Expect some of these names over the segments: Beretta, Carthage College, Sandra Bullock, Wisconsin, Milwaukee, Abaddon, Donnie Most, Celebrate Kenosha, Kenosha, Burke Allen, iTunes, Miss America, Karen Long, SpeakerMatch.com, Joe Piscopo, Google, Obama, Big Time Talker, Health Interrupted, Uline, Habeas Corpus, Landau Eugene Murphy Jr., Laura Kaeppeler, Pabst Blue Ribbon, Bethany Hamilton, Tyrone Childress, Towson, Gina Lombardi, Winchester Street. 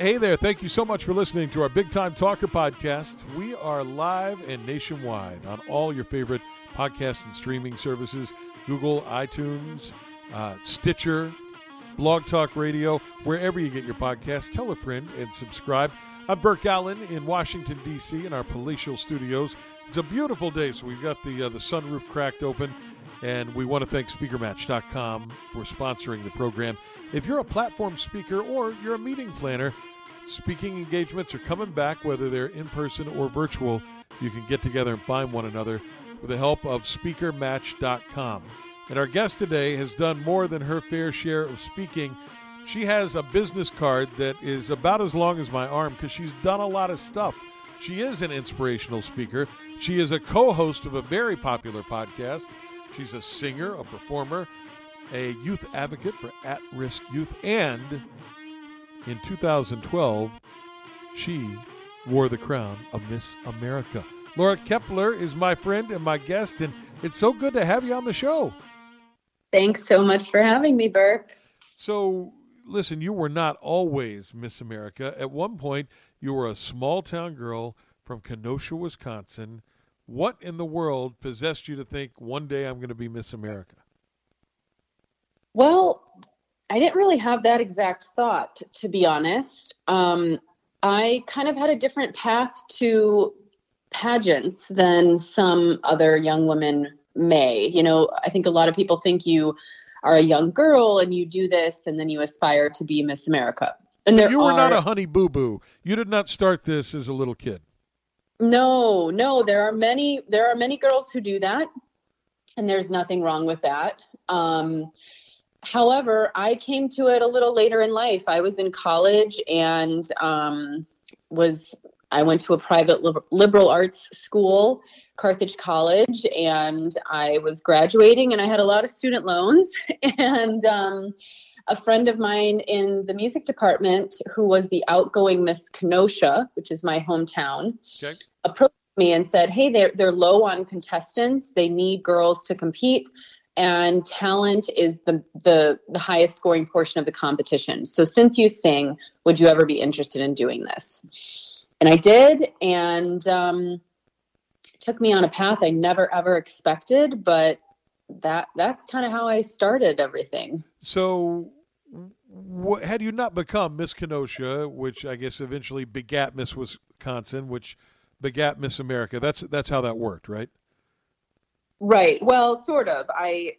Hey there, thank you so much for listening to our Big Time Talker podcast. We are live and nationwide on all your favorite podcast and streaming services, Google, iTunes, Stitcher, Blog Talk Radio, wherever you get your podcast. Tell a friend and subscribe. I'm Burke Allen in Washington, D.C. in our palatial studios. It's a beautiful day, so we've got the sunroof cracked open. And we want to thank SpeakerMatch.com for sponsoring the program. If you're a platform speaker or you're a meeting planner, speaking engagements are coming back, whether they're in person or virtual. You can get together and find one another with the help of SpeakerMatch.com. And our guest today has done more than her fair share of speaking. She has a business card that is about as long as my arm because she's done a lot of stuff. She is an inspirational speaker. She is a co-host of a very popular podcast. She's a singer, a performer, a youth advocate for at-risk youth, and in 2012, she wore the crown of Miss America. Laura Kaeppeler is my friend and my guest, and it's so good to have you on the show. Thanks so much for having me, Burke. So, listen, you were not always Miss America. At one point, you were a small-town girl from Kenosha, Wisconsin. What in the world possessed you to think one day I'm going to be Miss America? Well, I didn't really have that exact thought, to be honest. I kind of had a different path to pageants than some other young women may. You know, I think a lot of people think you are a young girl and you do this and then you aspire to be Miss America. And so you were not a honey boo-boo. You did not start this as a little kid. No, there are many girls who do that, and there's nothing wrong with that. However, I came to it a little later in life. I was in college and I went to a private liberal arts school, Carthage College, and I was graduating and I had a lot of student loans, and a friend of mine in the music department, who was the outgoing Miss Kenosha, which is my hometown, okay, approached me and said, hey, they're low on contestants. They need girls to compete. And talent is the highest scoring portion of the competition. So since you sing, would you ever be interested in doing this? And I did. And it took me on a path I never, ever expected. But that's kind of how I started everything. So had you not become Miss Kenosha, which I guess eventually begat Miss Wisconsin, which begat Miss America, that's how that worked, right? Right. Well, sort of. I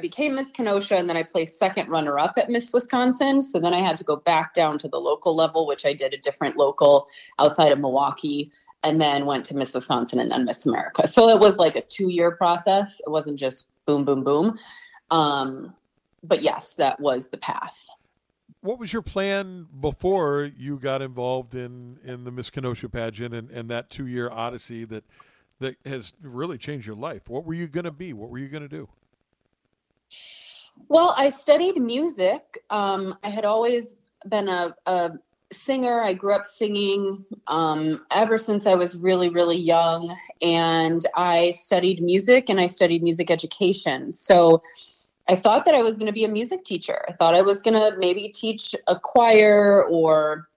became Miss Kenosha, and then I placed second runner-up at Miss Wisconsin. So then I had to go back down to the local level, which I did a different local outside of Milwaukee, and then went to Miss Wisconsin and then Miss America. So it was like a 2-year process. It wasn't just boom, boom, boom. But yes, that was the path. What was your plan before you got involved in the Miss Kenosha pageant and that 2-year odyssey that has really changed your life? What were you going to be? What were you going to do? Well, I studied music. I had always been a singer. I grew up singing ever since I was really, really young. And I studied music and I studied music education. So I thought that I was going to be a music teacher. I thought I was going to maybe teach a choir or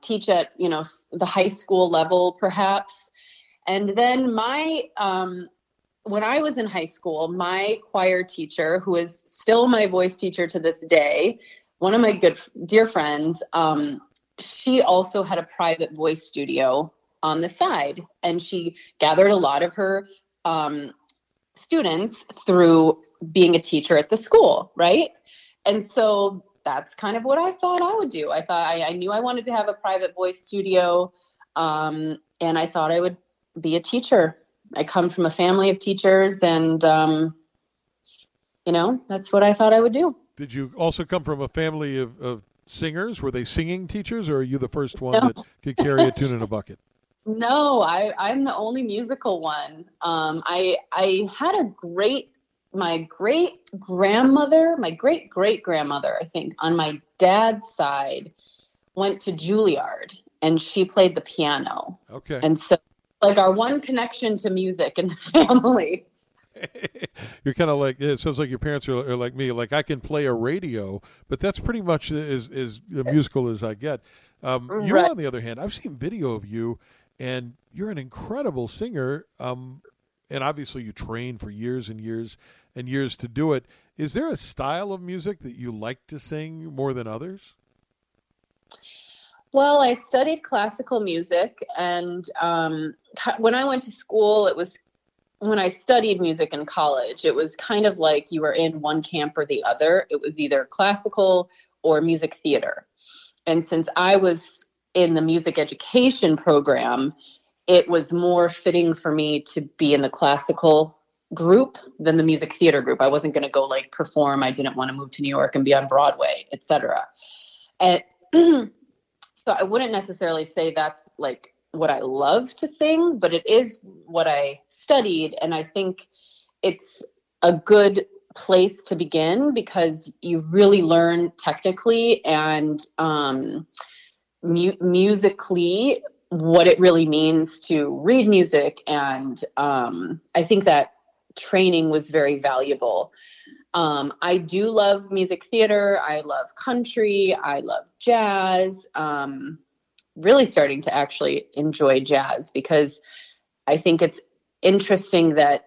teach at, the high school level perhaps. And then when I was in high school, my choir teacher, who is still my voice teacher to this day, one of my dear friends, she also had a private voice studio on the side, and she gathered a lot of her students through being a teacher at the school, right? And so that's kind of what I thought I would do. I thought I knew I wanted to have a private voice studio, and I thought I would be a teacher. I come from a family of teachers, and that's what I thought I would do. Did you also come from a family of singers? Were they singing teachers, or are you the first one that could carry a tune in a bucket? No, I'm the only musical one. I had my great-grandmother, my great-great-grandmother, I think, on my dad's side, went to Juilliard, and she played the piano. Okay. And so, like, our one connection to music in the family. You're kind of like, it sounds like your parents are like me. Like, I can play a radio, but that's pretty much as musical as I get. You, on the other hand, I've seen video of you, and you're an incredible singer. And obviously you train for years and years and years to do it. Is there a style of music that you like to sing more than others? Well, I studied classical music, and when I went to school, it was when I studied music in college, it was kind of like you were in one camp or the other. It was either classical or music theater. And since I was in the music education program, it was more fitting for me to be in the classical group than the music theater group. I wasn't going to go like perform. I didn't want to move to New York and be on Broadway, etc. And so I wouldn't necessarily say that's like what I love to sing, but it is what I studied. And I think it's a good place to begin because you really learn technically and musically what it really means to read music. And I think that training was very valuable. I do love music theater. I love country. I love jazz. Really starting to actually enjoy jazz because I think it's interesting that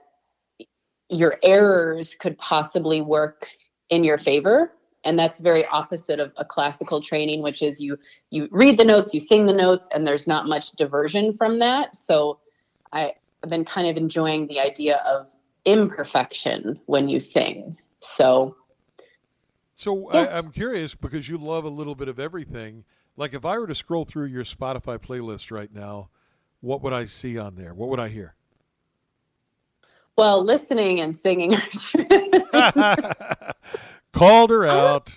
your errors could possibly work in your favor. And that's very opposite of a classical training, which is you read the notes, you sing the notes, and there's not much diversion from that. So I've been kind of enjoying the idea of imperfection when you sing. So yeah. I'm curious because you love a little bit of everything. Like if I were to scroll through your Spotify playlist right now, what would I see on there? What would I hear? Well, listening and singing. Called her out.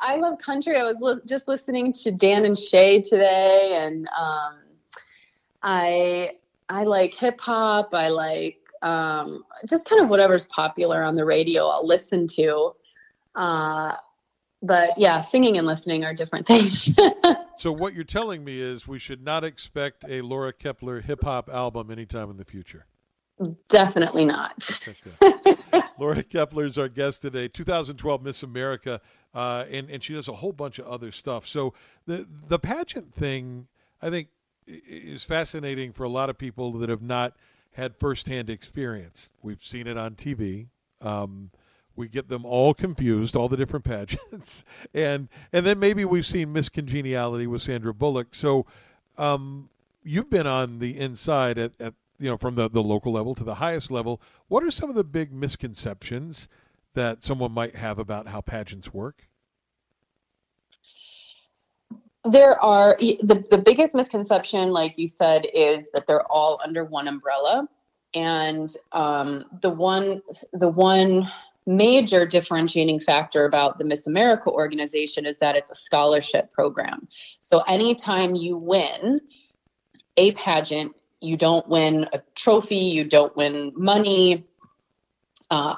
I love country. I was just listening to Dan and Shay today, and I like hip hop. I like just kind of whatever's popular on the radio. I'll listen to. But yeah, singing and listening are different things. So what you're telling me is we should not expect a Laura Kaeppeler hip hop album anytime in the future. Definitely not. Okay. Laura Kaeppeler is our guest today, 2012 Miss America, and she does a whole bunch of other stuff. So the pageant thing, I think, is fascinating for a lot of people that have not had firsthand experience. We've seen it on TV. We get them all confused, all the different pageants, and then maybe we've seen Miss Congeniality with Sandra Bullock. So you've been on the inside at from the local level to the highest level. What are some of the big misconceptions that someone might have about how pageants work? There are the biggest misconception, like you said, is that they're all under one umbrella. And the one major differentiating factor about the Miss America organization is that it's a scholarship program. So anytime you win a pageant, you don't win a trophy, you don't win money,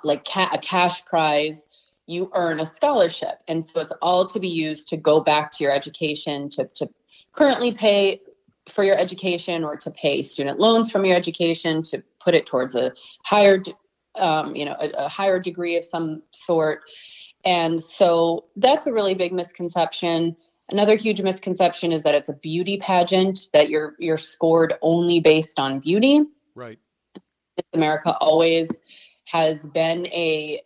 like a cash prize, you earn a scholarship. And so it's all to be used to go back to your education, to currently pay for your education or to pay student loans from your education, to put it towards a higher, a higher degree of some sort. And so that's a really big misconception. Another huge misconception is that it's a beauty pageant, that you're scored only based on beauty. Right. Miss America always has been a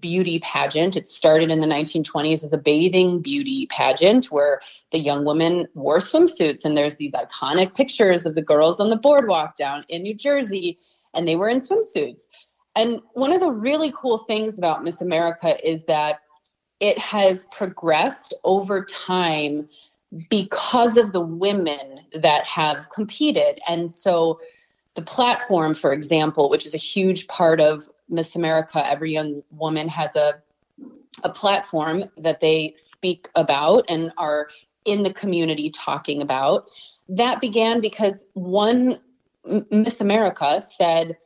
beauty pageant. It started in the 1920s as a bathing beauty pageant where the young women wore swimsuits, and there's these iconic pictures of the girls on the boardwalk down in New Jersey, and they were in swimsuits. And one of the really cool things about Miss America is that it has progressed over time because of the women that have competed. And so the platform, for example, which is a huge part of Miss America, every young woman has a platform that they speak about and are in the community talking about. That began because one Miss America said,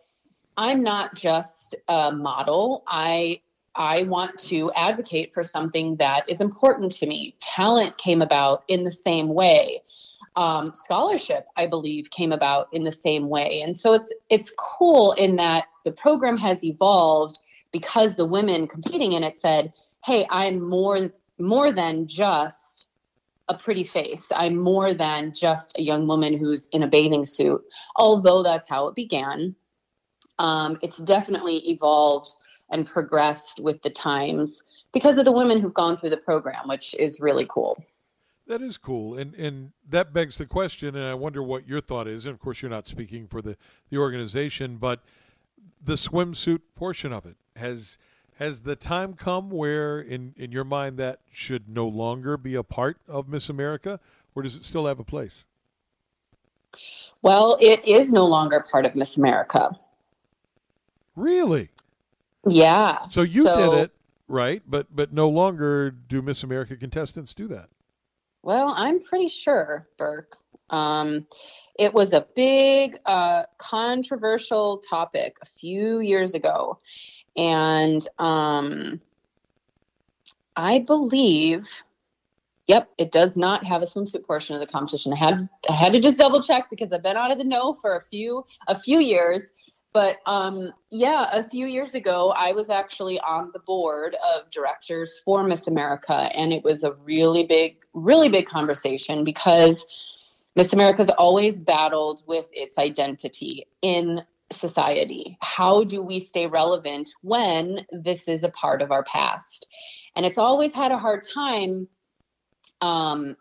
I'm not just a model. I want to advocate for something that is important to me. Talent came about in the same way. scholarship, I believe, came about in the same way. And so it's cool in that the program has evolved because the women competing in it said, hey, I'm more than just a pretty face. I'm more than just a young woman who's in a bathing suit, although that's how it began. It's definitely evolved and progressed with the times because of the women who've gone through the program, which is really cool. That is cool, and that begs the question, and I wonder what your thought is, and of course you're not speaking for the organization, but the swimsuit portion of it, has the time come where, in your mind, that should no longer be a part of Miss America, or does it still have a place? Well, it is no longer part of Miss America. Really? Yeah. So did it, right, but no longer do Miss America contestants do that. Well, I'm pretty sure, Burke. It was a big controversial topic a few years ago. And I believe, yep, it does not have a swimsuit portion of the competition. I had to just double check because I've been out of the know for a few years. But a few years ago, I was actually on the board of directors for Miss America, and it was a really big conversation because Miss America's always battled with its identity in society. How do we stay relevant when this is a part of our past? And it's always had a hard time owning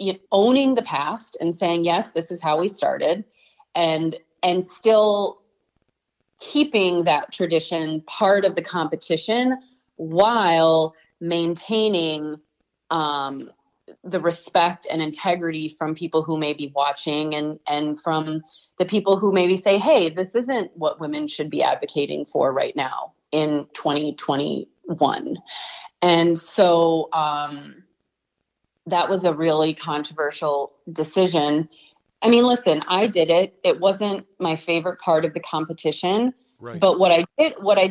the past and saying, yes, this is how we started, and still keeping that tradition part of the competition while maintaining the respect and integrity from people who may be watching and from the people who maybe say, hey, this isn't what women should be advocating for right now in 2021. And so that was a really controversial decision. I mean, listen, I did it. It wasn't my favorite part of the competition, right. But what I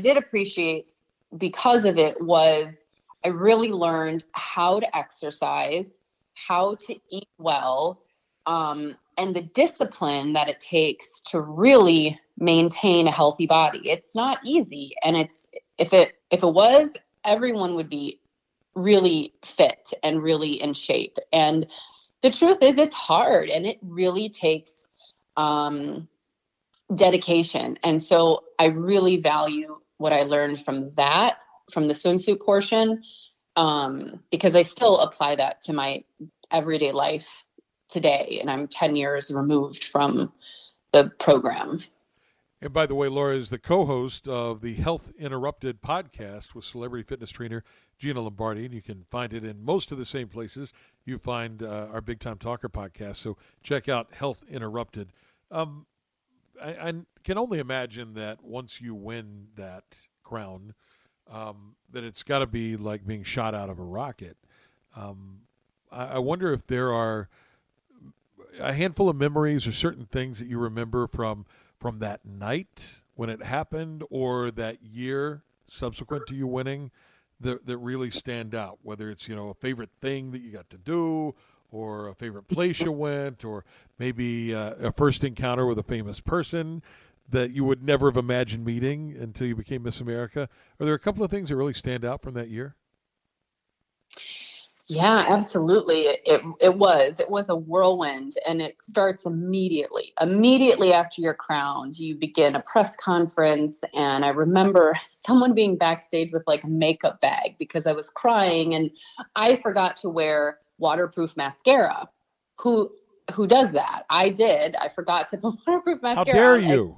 did appreciate because of it was I really learned how to exercise, how to eat well, and the discipline that it takes to really maintain a healthy body. It's not easy, and if it was, everyone would be really fit and really in shape. And the truth is it's hard and it really takes dedication. And so I really value what I learned from that, from the swimsuit portion, because I still apply that to my everyday life today. And I'm 10 years removed from the program. And by the way, Laura is the co-host of the Health Interrupted podcast with celebrity fitness trainer Gina Lombardi, and you can find it in most of the same places you find our Big Time Talker podcast. So check out Health Interrupted. I can only imagine that once you win that crown, that it's got to be like being shot out of a rocket. I wonder if there are a handful of memories or certain things that you remember from that night when it happened or that year subsequent to you winning that really stand out, whether it's, a favorite thing that you got to do or a favorite place you went or maybe a first encounter with a famous person that you would never have imagined meeting until you became Miss America. Are there a couple of things that really stand out from that year? Yeah, absolutely. It was a whirlwind, and it starts immediately. Immediately after you're crowned, you begin a press conference, and I remember someone being backstage with like a makeup bag because I was crying, and I forgot to wear waterproof mascara. Who does that? I did. I forgot to put waterproof mascara. How dare you?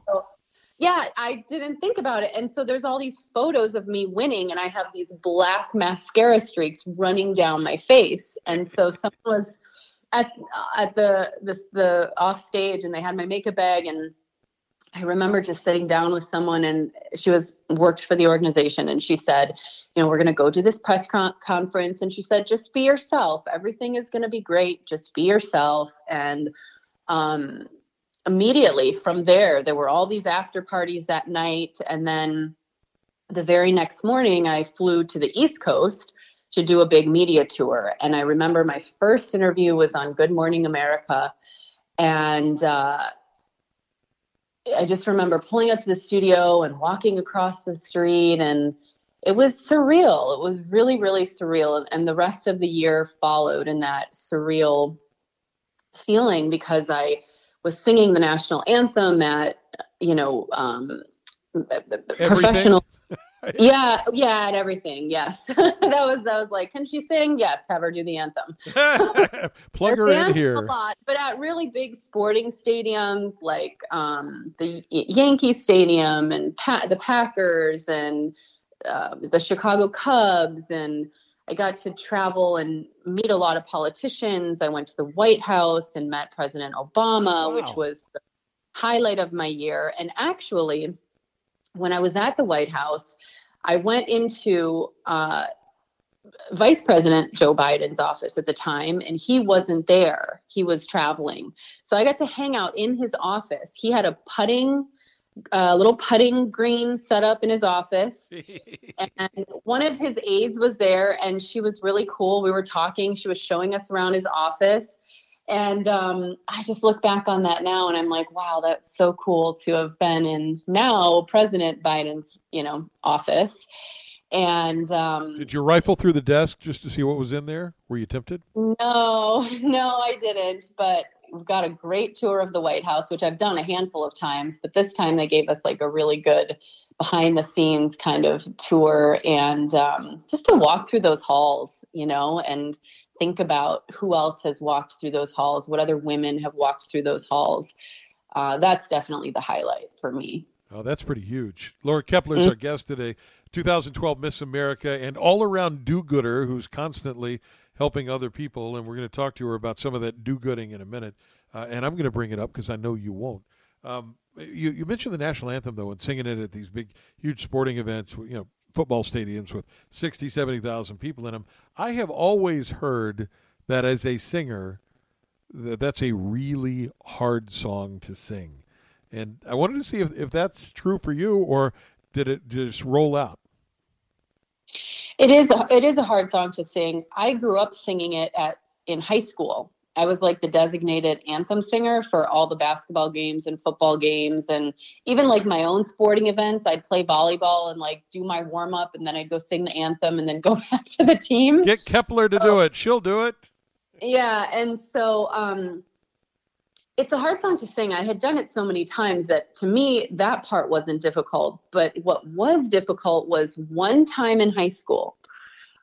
Yeah, I didn't think about it. And so there's all these photos of me winning, and I have these black mascara streaks running down my face. And so someone was at the off stage, and they had my makeup bag. And I remember just sitting down with someone, and she worked for the organization. And she said, we're going to go to this press conference. And she said, just be yourself. Everything is going to be great. Just be yourself. And, immediately from there were all these after parties that night. And then the very next morning I flew to the East Coast to do a big media tour. And I remember my first interview was on Good Morning America. And I just remember pulling up to the studio and walking across the street, and it was surreal. It was really, really surreal. And the rest of the year followed in that surreal feeling, because I was singing the national anthem at, you know, professional. Yeah, at everything. Yes. that was like, can she sing? Yes, have her do the anthem. Plug her in here. A lot, but at really big sporting stadiums like the Yankee Stadium and the Packers and the Chicago Cubs, and I got to travel and meet a lot of politicians. I went to the White House and met President Obama, wow, which was the highlight of my year. And actually, when I was at the White House, I went into Vice President Joe Biden's office at the time, and he wasn't there. He was traveling. So I got to hang out in his office. He had a little putting green set up in his office. And one of his aides was there, and she was really cool. We were talking. She was showing us around his office. And I just look back on that now, and I'm like, wow, that's so cool to have been in now President Biden's, you know, office. And did you rifle through the desk just to see what was in there? Were you tempted? No, I didn't. But we've got a great tour of the White House, which I've done a handful of times. But this time they gave us like a really good behind-the-scenes kind of tour, and just to walk through those halls, you know, and think about who else has walked through those halls, what other women have walked through those halls. That's definitely the highlight for me. Oh, that's pretty huge. Laura Kaeppeler is our guest today, 2012 Miss America and all-around do-gooder who's constantly helping other people, and we're going to talk to her about some of that do-gooding in a minute, and I'm going to bring it up because I know you won't. You mentioned the national anthem, though, and singing it at these big, huge sporting events, you know, football stadiums with 60,000, 70,000 people in them. I have always heard that as a singer, that's a really hard song to sing. And I wanted to see if that's true for you, or did it just roll out? It is a hard song to sing. I grew up singing it in high school. I was like the designated anthem singer for all the basketball games and football games, and even like my own sporting events. I'd play volleyball and like do my warm up, and then I'd go sing the anthem and then go back to the team. Get Kaeppeler to do it. She'll do it. Yeah. And so it's a hard song to sing. I had done it so many times that to me that part wasn't difficult. But what was difficult was one time in high school,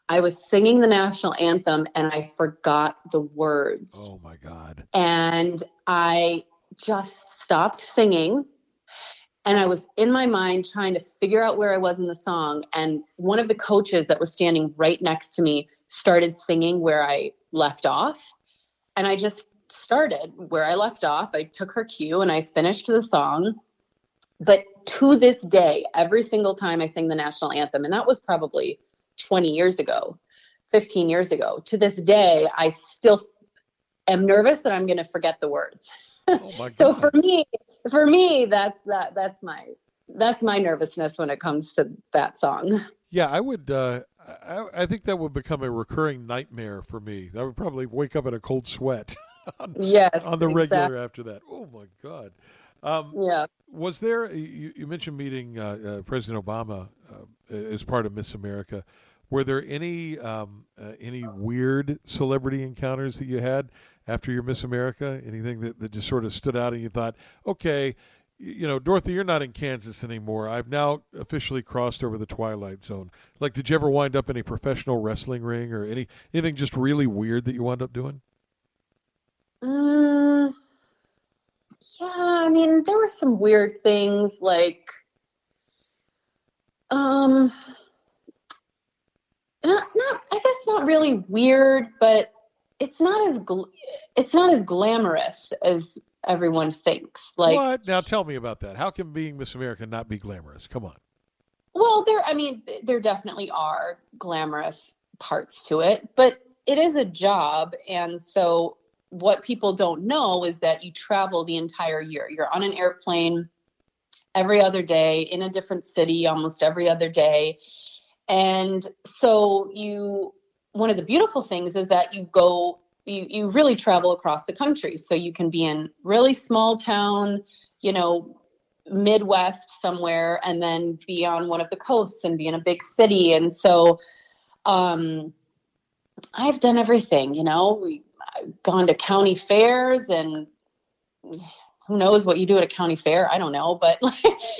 I was singing the national anthem and I forgot the words. Oh my God. And I just stopped singing, and I was in my mind trying to figure out where I was in the song. And one of the coaches that was standing right next to me started singing where I left off. And I just started where I left off. I took her cue and I finished the song. But to this day, every single time I sing the national anthem, and that was probably 20 years ago, 15 years ago, to this day, I still am nervous that I'm going to forget the words. Oh my God. So for me, that's my nervousness when it comes to that song. Yeah, I would, I think that would become a recurring nightmare for me. I would probably wake up in a cold sweat on the regular after that. Oh my God. Yeah. Was there, you mentioned meeting President Obama as part of Miss America. Were there any weird celebrity encounters that you had after your Miss America? Anything that just sort of stood out and you thought, okay, you know, Dorothy, you're not in Kansas anymore. I've now officially crossed over the Twilight Zone. Like, did you ever wind up in a professional wrestling ring or anything just really weird that you wound up doing? Yeah, I mean, there were some weird things like, not really weird, but it's not as glamorous as everyone thinks. Like, what? Now tell me about that. How can being Miss America not be glamorous? Come on. Well, there definitely are glamorous parts to it, but it is a job, and so what people don't know is that you travel the entire year. You're on an airplane every other day, in a different city almost every other day. And so you one of the beautiful things is that you really travel across the country. So you can be in really small town, Midwest somewhere, and then be on one of the coasts and be in a big city. And so, I've done everything, I've gone to county fairs, and who knows what you do at a county fair. I don't know, but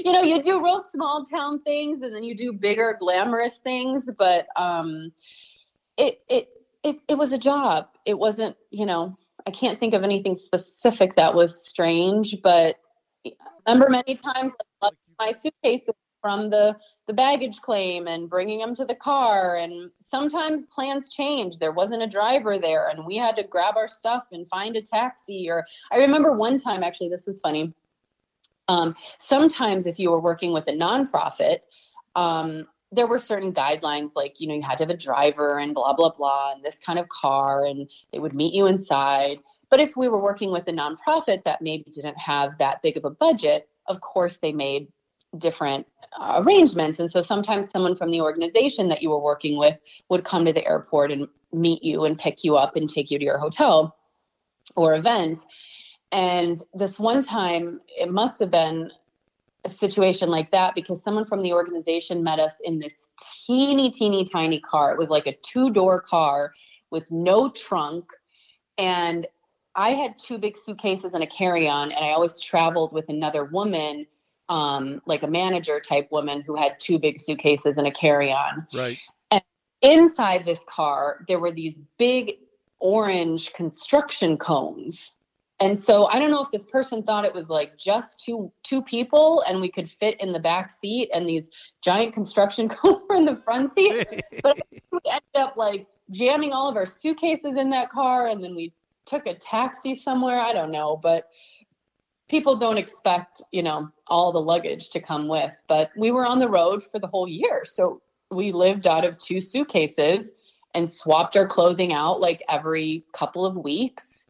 you do real small town things, and then you do bigger glamorous things. But, it was a job. It wasn't, I can't think of anything specific that was strange, but I remember many times my suitcases from the baggage claim and bringing them to the car. And sometimes plans changed. There wasn't a driver there, and we had to grab our stuff and find a taxi. Or I remember one time, actually, this is funny. Sometimes if you were working with a nonprofit, there were certain guidelines, like, you had to have a driver and blah, blah, blah, and this kind of car, and they would meet you inside. But if we were working with a nonprofit that maybe didn't have that big of a budget, of course they made different arrangements. And so sometimes someone from the organization that you were working with would come to the airport and meet you and pick you up and take you to your hotel or event. And this one time, it must have been a situation like that, because someone from the organization met us in this teeny tiny car. It was like a 2-door car with no trunk, and I had 2 big suitcases and a carry-on, and I always traveled with another woman, like a manager type woman who had 2 big suitcases and a carry-on. Right. And inside this car, there were these big orange construction cones. And so I don't know if this person thought it was like just two people and we could fit in the back seat, and these giant construction cones were in the front seat. But we ended up like jamming all of our suitcases in that car, and then we took a taxi somewhere. I don't know, but people don't expect, all the luggage to come with. But we were on the road for the whole year. So we lived out of 2 suitcases and swapped our clothing out like every couple of weeks.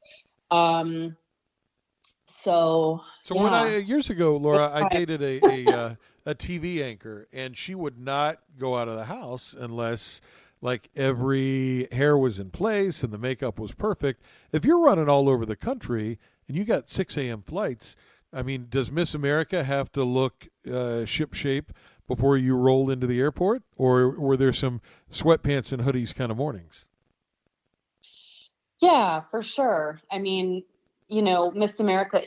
So when years ago, Laura, I dated a TV anchor, and she would not go out of the house unless like every hair was in place and the makeup was perfect. If you're running all over the country and you got 6 a.m. flights, I mean, does Miss America have to look shipshape before you roll into the airport, or were there some sweatpants and hoodies kind of mornings? Yeah, for sure. I mean, Miss America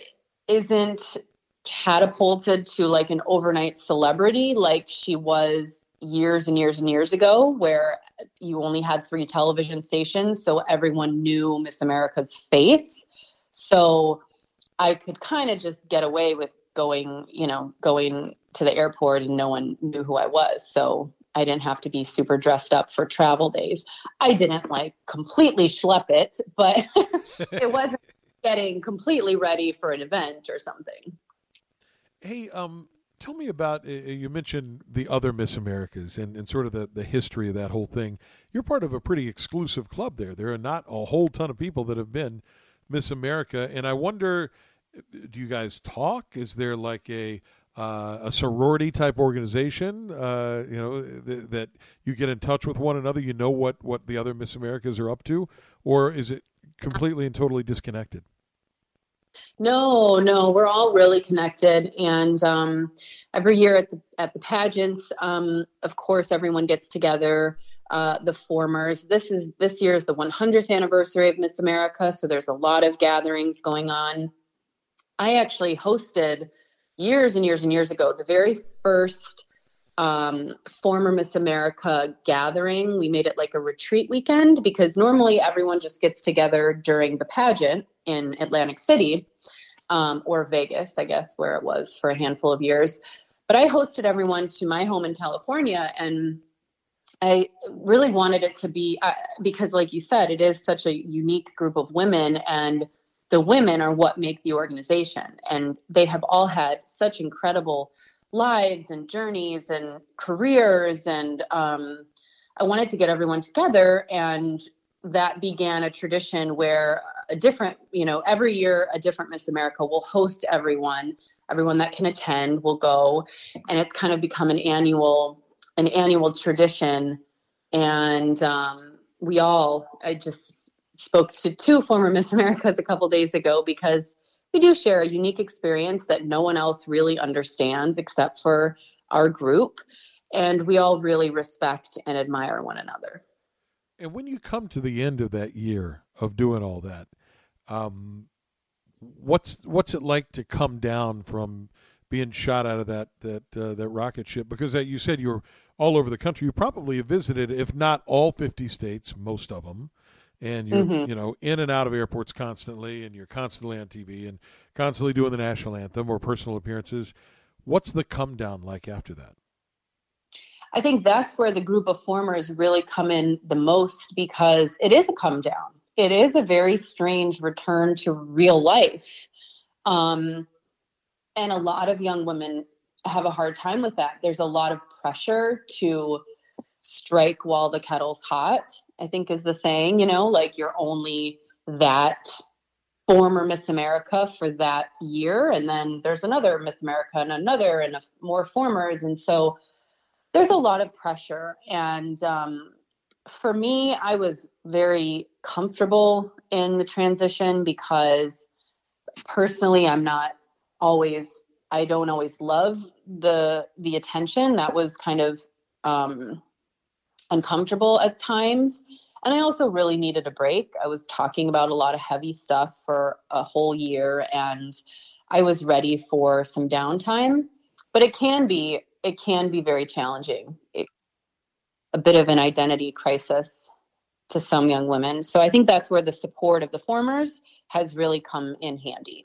isn't catapulted to like an overnight celebrity like she was years and years and years ago, where you only had 3 television stations, so everyone knew Miss America's face. So I could kind of just get away with going to the airport and no one knew who I was. So I didn't have to be super dressed up for travel days. I didn't like completely schlep it, but it wasn't getting completely ready for an event or something. Hey, tell me about, you mentioned the other Miss Americas and sort of the history of that whole thing. You're part of a pretty exclusive club there. There are not a whole ton of people that have been Miss America. And I wonder, do you guys talk? Is there like a sorority type organization, that you get in touch with one another, what the other Miss Americas are up to, or is it completely and totally disconnected? No, we're all really connected. And, every year at the pageants, of course, everyone gets together, the formers. This year is the 100th anniversary of Miss America. So there's a lot of gatherings going on. I actually hosted, years and years and years ago, the very first former Miss America gathering. We made it like a retreat weekend, because normally everyone just gets together during the pageant in Atlantic City or Vegas, I guess, where it was for a handful of years. But I hosted everyone to my home in California, and I really wanted it to be because, like you said, it is such a unique group of women, and the women are what make the organization, and they have all had such incredible lives and journeys and careers. And I wanted to get everyone together, and that began a tradition where a different, every year a different Miss America will host everyone. Everyone that can attend will go, and it's kind of become an annual tradition. And we all, I just spoke to two former Miss Americas a couple days ago, because we do share a unique experience that no one else really understands except for our group. And we all really respect and admire one another. And when you come to the end of that year of doing all that, what's it like to come down from being shot out of that rocket ship? Because you said you were all over the country. You probably have visited, if not all 50 states, most of them. And you're, mm-hmm. In and out of airports constantly, and you're constantly on TV and constantly doing the national anthem or personal appearances. What's the come down like after that? I think that's where the group of formers really come in the most, because it is a come down. It is a very strange return to real life. And a lot of young women have a hard time with that. There's a lot of pressure to strike while the kettle's hot, I think is the saying, like you're only that former Miss America for that year. And then there's another Miss America and another and more formers. And so there's a lot of pressure. And for me, I was very comfortable in the transition, because personally, I don't always love the attention. That was kind of uncomfortable at times. And I also really needed a break. I was talking about a lot of heavy stuff for a whole year, and I was ready for some downtime. But it can be very challenging. It's a bit of an identity crisis to some young women. So I think that's where the support of the formers has really come in handy.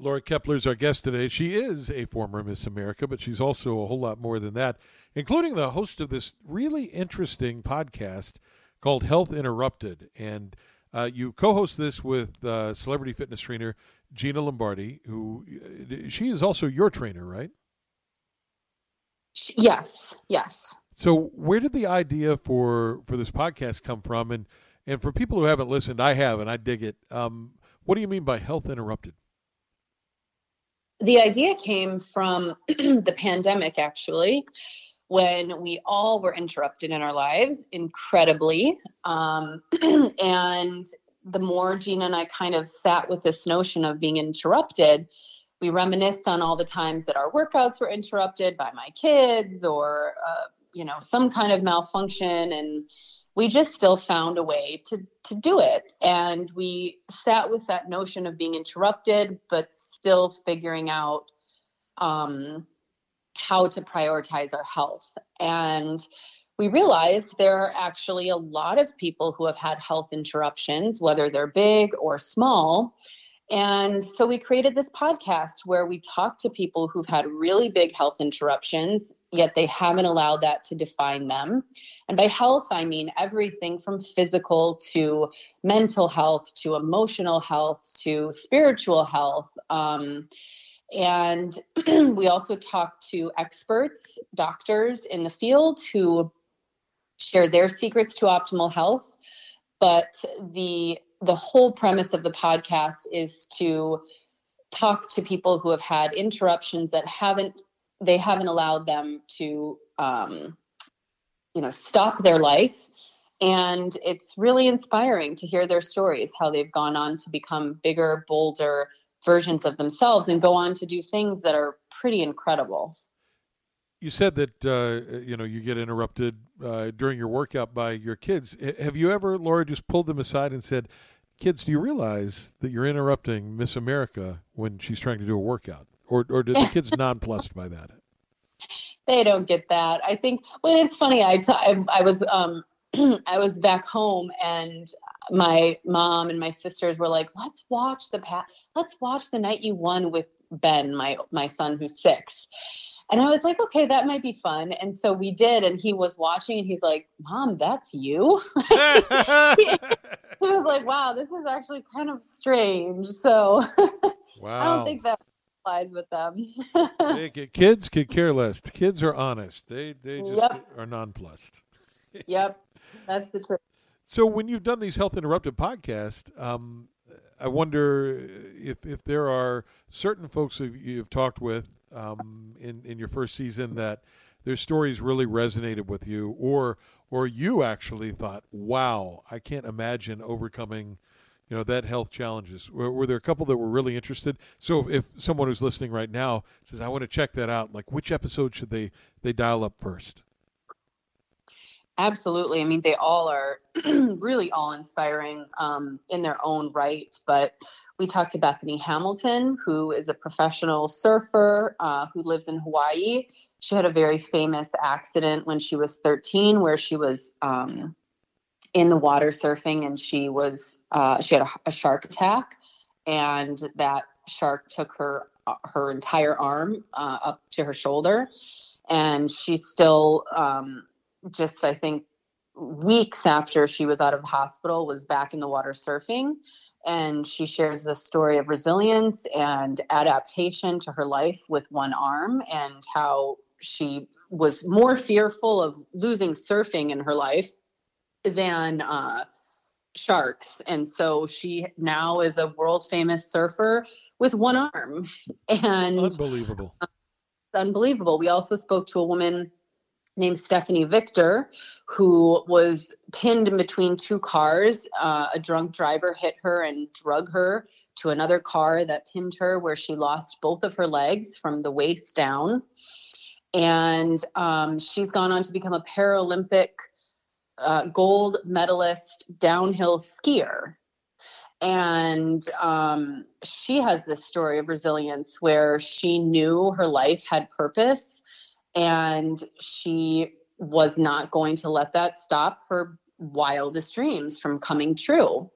Laura Kaeppeler is our guest today. She is a former Miss America, but she's also a whole lot more than that, including the host of this really interesting podcast called Health Interrupted. And you co-host this with celebrity fitness trainer Gina Lombardi, who she is also your trainer, right? Yes. So where did the idea for this podcast come from? And for people who haven't listened, I have, and I dig it. What do you mean by Health Interrupted? The idea came from the pandemic, actually, when we all were interrupted in our lives incredibly. And the more Gina and I kind of sat with this notion of being interrupted, we reminisced on all the times that our workouts were interrupted by my kids or, some kind of malfunction. And we just still found a way to do it. And we sat with that notion of being interrupted, but still figuring out how to prioritize our health. And we realized there are actually a lot of people who have had health interruptions, whether they're big or small. And so we created this podcast where we talk to people who've had really big health interruptions, yet they haven't allowed that to define them. And by health, I mean everything from physical to mental health, to emotional health, to spiritual health. And we also talk to experts, doctors in the field who share their secrets to optimal health. But the whole premise of the podcast is to talk to people who have had interruptions that haven't allowed them to, stop their life. And it's really inspiring to hear their stories, how they've gone on to become bigger, bolder versions of themselves and go on to do things that are pretty incredible. You said that, you get interrupted during your workout by your kids. Have you ever, Laura, just pulled them aside and said, kids, do you realize that you're interrupting Miss America when she's trying to do a workout? Or did the kids nonplussed by that? They don't get that. I think, it's funny. I was back home and my mom and my sisters were like, let's watch the night you won with Ben, my son who's 6. And I was like, okay, that might be fun. And so we did. And he was watching and he's like, Mom, that's you. He was like, wow, this is actually kind of strange. So wow. I don't think that applies with them. Kids could care less. Kids are honest. They just are nonplussed. Yep. That's the truth. So when you've done these Health Interrupted podcasts, I wonder if there are certain folks you've talked with in your first season that their stories really resonated with you, or or you actually thought, wow, I can't imagine overcoming, you know, that health challenges? Were there a couple that were really interested? So if someone who's listening right now says, I want to check that out, like which episode should they dial up first? Absolutely. I mean, they all are really all-inspiring in their own right. But we talked to Bethany Hamilton, who is a professional surfer who lives in Hawaii. She had a very famous accident when she was 13 where she was in the water surfing, and she was she had a shark attack, and that shark took her entire arm up to her shoulder. And she's still just, I think, weeks after she was out of the hospital, was back in the water surfing. And she shares the story of resilience and adaptation to her life with one arm, and how she was more fearful of losing surfing in her life than sharks. And so she now is a world-famous surfer with one arm. And unbelievable. It's unbelievable. We also spoke to a woman named Stephanie Victor, who was pinned in between two cars. A drunk driver hit her and drug her to another car that pinned her, where she lost both of her legs from the waist down. And she's gone on to become a Paralympic gold medalist downhill skier. And she has this story of resilience where she knew her life had purpose, and she was not going to let that stop her wildest dreams from coming true.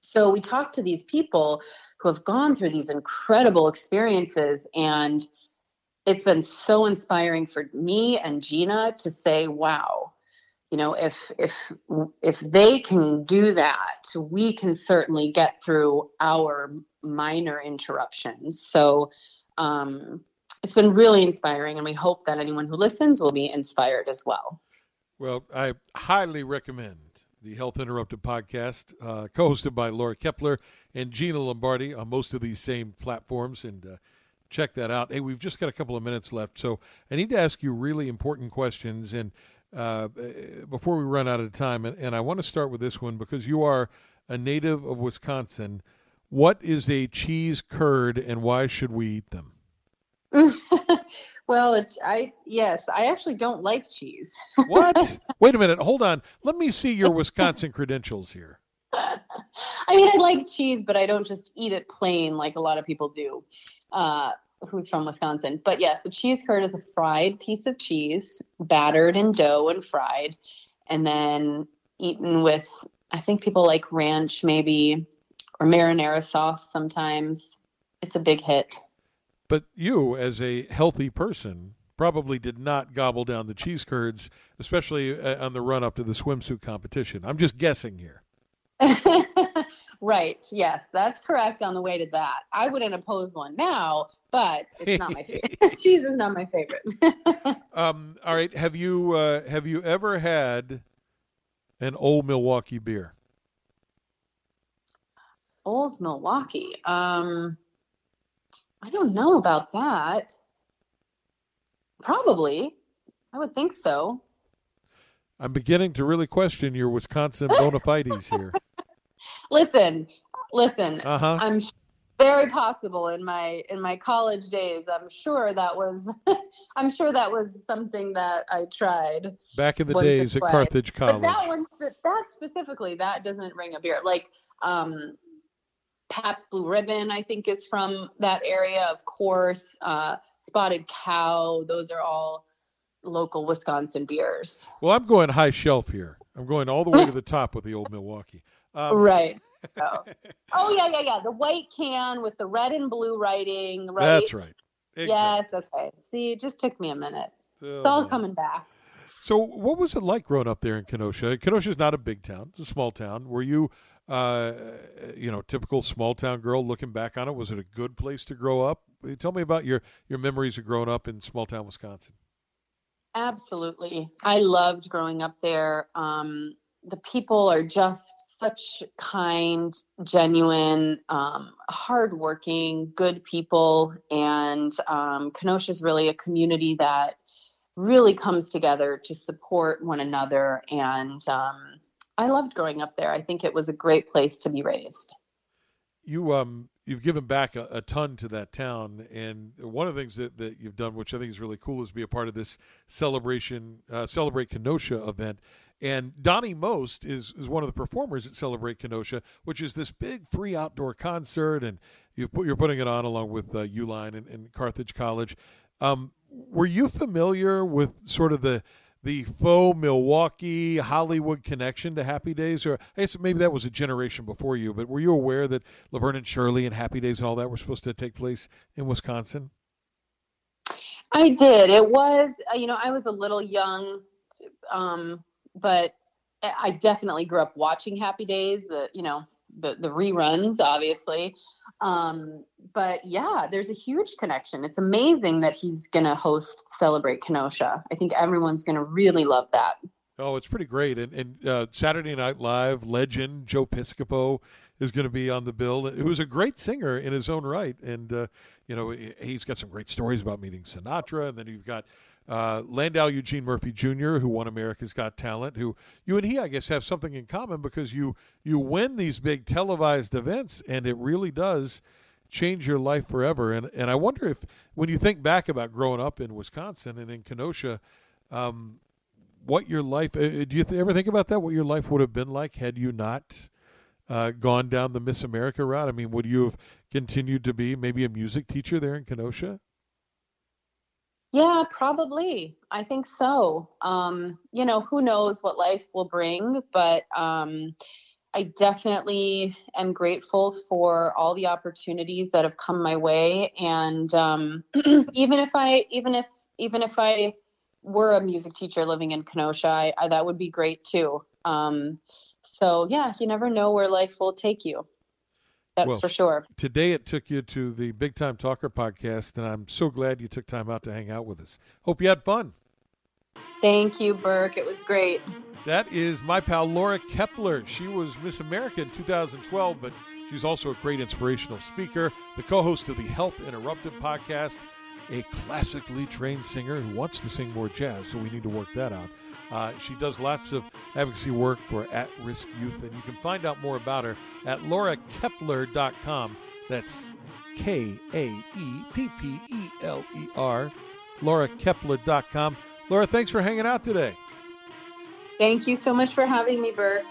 So we talked to these people who have gone through these incredible experiences, and it's been so inspiring for me and Gina to say, wow, you know, if they can do that, we can certainly get through our minor interruptions. So, it's been really inspiring, and we hope that anyone who listens will be inspired as well. Well, I highly recommend the Health Interrupted podcast, co-hosted by Laura Kaeppeler and Gina Lombardi on most of these same platforms, and check that out. Hey, we've just got a couple of minutes left, so I need to ask you really important questions, and before we run out of time, and I want to start with this one because you are a native of Wisconsin. What is a cheese curd, and why should we eat them? Well, I actually don't like cheese. What? Wait a minute. Hold on. Let me see your Wisconsin credentials here. I mean, I like cheese, but I don't just eat it plain like a lot of people do who's from Wisconsin. But yes, the cheese curd is a fried piece of cheese, battered in dough and fried, and then eaten with, I think people like ranch maybe, or marinara sauce sometimes. It's a big hit. But you, as a healthy person, probably did not gobble down the cheese curds, especially on the run-up to the swimsuit competition. I'm just guessing here. Right. Yes, that's correct on the way to that. I wouldn't oppose one now, but it's not my favorite. Cheese is not my favorite. All right. Have you ever had an Old Milwaukee beer? Old Milwaukee? I don't know about that. Probably. I would think so. I'm beginning to really question your Wisconsin bona fides here. Listen. Uh-huh. I'm very possible in my college days. I'm sure that was something that I tried back in the days at Carthage College. But that doesn't ring a beer. Like, Pabst Blue Ribbon, I think, is from that area, of course. Spotted Cow, those are all local Wisconsin beers. Well, I'm going high shelf here. I'm going all the way to the top with the Old Milwaukee. Right. Oh, yeah. The white can with the red and blue writing, right? That's right. Exactly. Yes, okay. See, it just took me a minute. Oh, it's all coming back. So what was it like growing up there in Kenosha? Kenosha's not a big town. It's a small town. Were you... typical small town girl looking back on it? Was it a good place to grow up? Tell me about your memories of growing up in small town Wisconsin. Absolutely. I loved growing up there. The people are just such kind, genuine, hardworking, good people. And Kenosha is really a community that really comes together to support one another. And I loved growing up there. I think it was a great place to be raised. You've given back a ton to that town. And one of the things that you've done, which I think is really cool, is be a part of this Celebrate Kenosha event. And Donnie Most is one of the performers at Celebrate Kenosha, which is this big free outdoor concert. And you're putting it on along with Uline and Carthage College. Were you familiar with sort of the faux Milwaukee Hollywood connection to Happy Days? Or I guess maybe that was a generation before you, but were you aware that Laverne and Shirley and Happy Days and all that were supposed to take place in Wisconsin? I did. It was, I was a little young, but I definitely grew up watching Happy Days, the reruns, obviously. But yeah, there's a huge connection. It's amazing that he's going to host Celebrate Kenosha. I think everyone's going to really love that. Oh, it's pretty great. And Saturday Night Live legend Joe Piscopo is going to be on the bill, who's a great singer in his own right. And, he's got some great stories about meeting Sinatra. And then you've got Landau Eugene Murphy Jr., who won America's Got Talent, who you and he, I guess, have something in common because you win these big televised events, and it really does change your life forever. And I wonder if, when you think back about growing up in Wisconsin and in Kenosha, what your life, do you ever think about that, what your life would have been like had you not gone down the Miss America route? I mean, would you have continued to be maybe a music teacher there in Kenosha? Yeah, probably. I think so. Who knows what life will bring, but I definitely am grateful for all the opportunities that have come my way. And even if I were a music teacher living in Kenosha, I that would be great too. So yeah, you never know where life will take you. That's for sure. Today it took you to the Big Time Talker podcast, and I'm so glad you took time out to hang out with us. Hope you had fun. Thank you, Burke. It was great. That is my pal, Laura Kaeppeler. She was Miss America in 2012, but she's also a great inspirational speaker, the co-host of the Health Interrupted podcast, a classically trained singer who wants to sing more jazz, so we need to work that out. She does lots of advocacy work for at-risk youth, and you can find out more about her at laurakeppler.com. That's Kaeppeler, laurakeppler.com. Laura, thanks for hanging out today. Thank you so much for having me, Burke.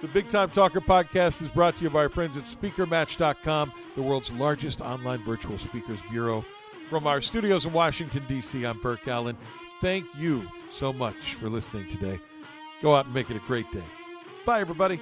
The Big Time Talker podcast is brought to you by our friends at SpeakerMatch.com, the world's largest online virtual speakers bureau. From our studios in Washington, D.C., I'm Burke Allen. Thank you so much for listening today. Go out and make it a great day. Bye, everybody.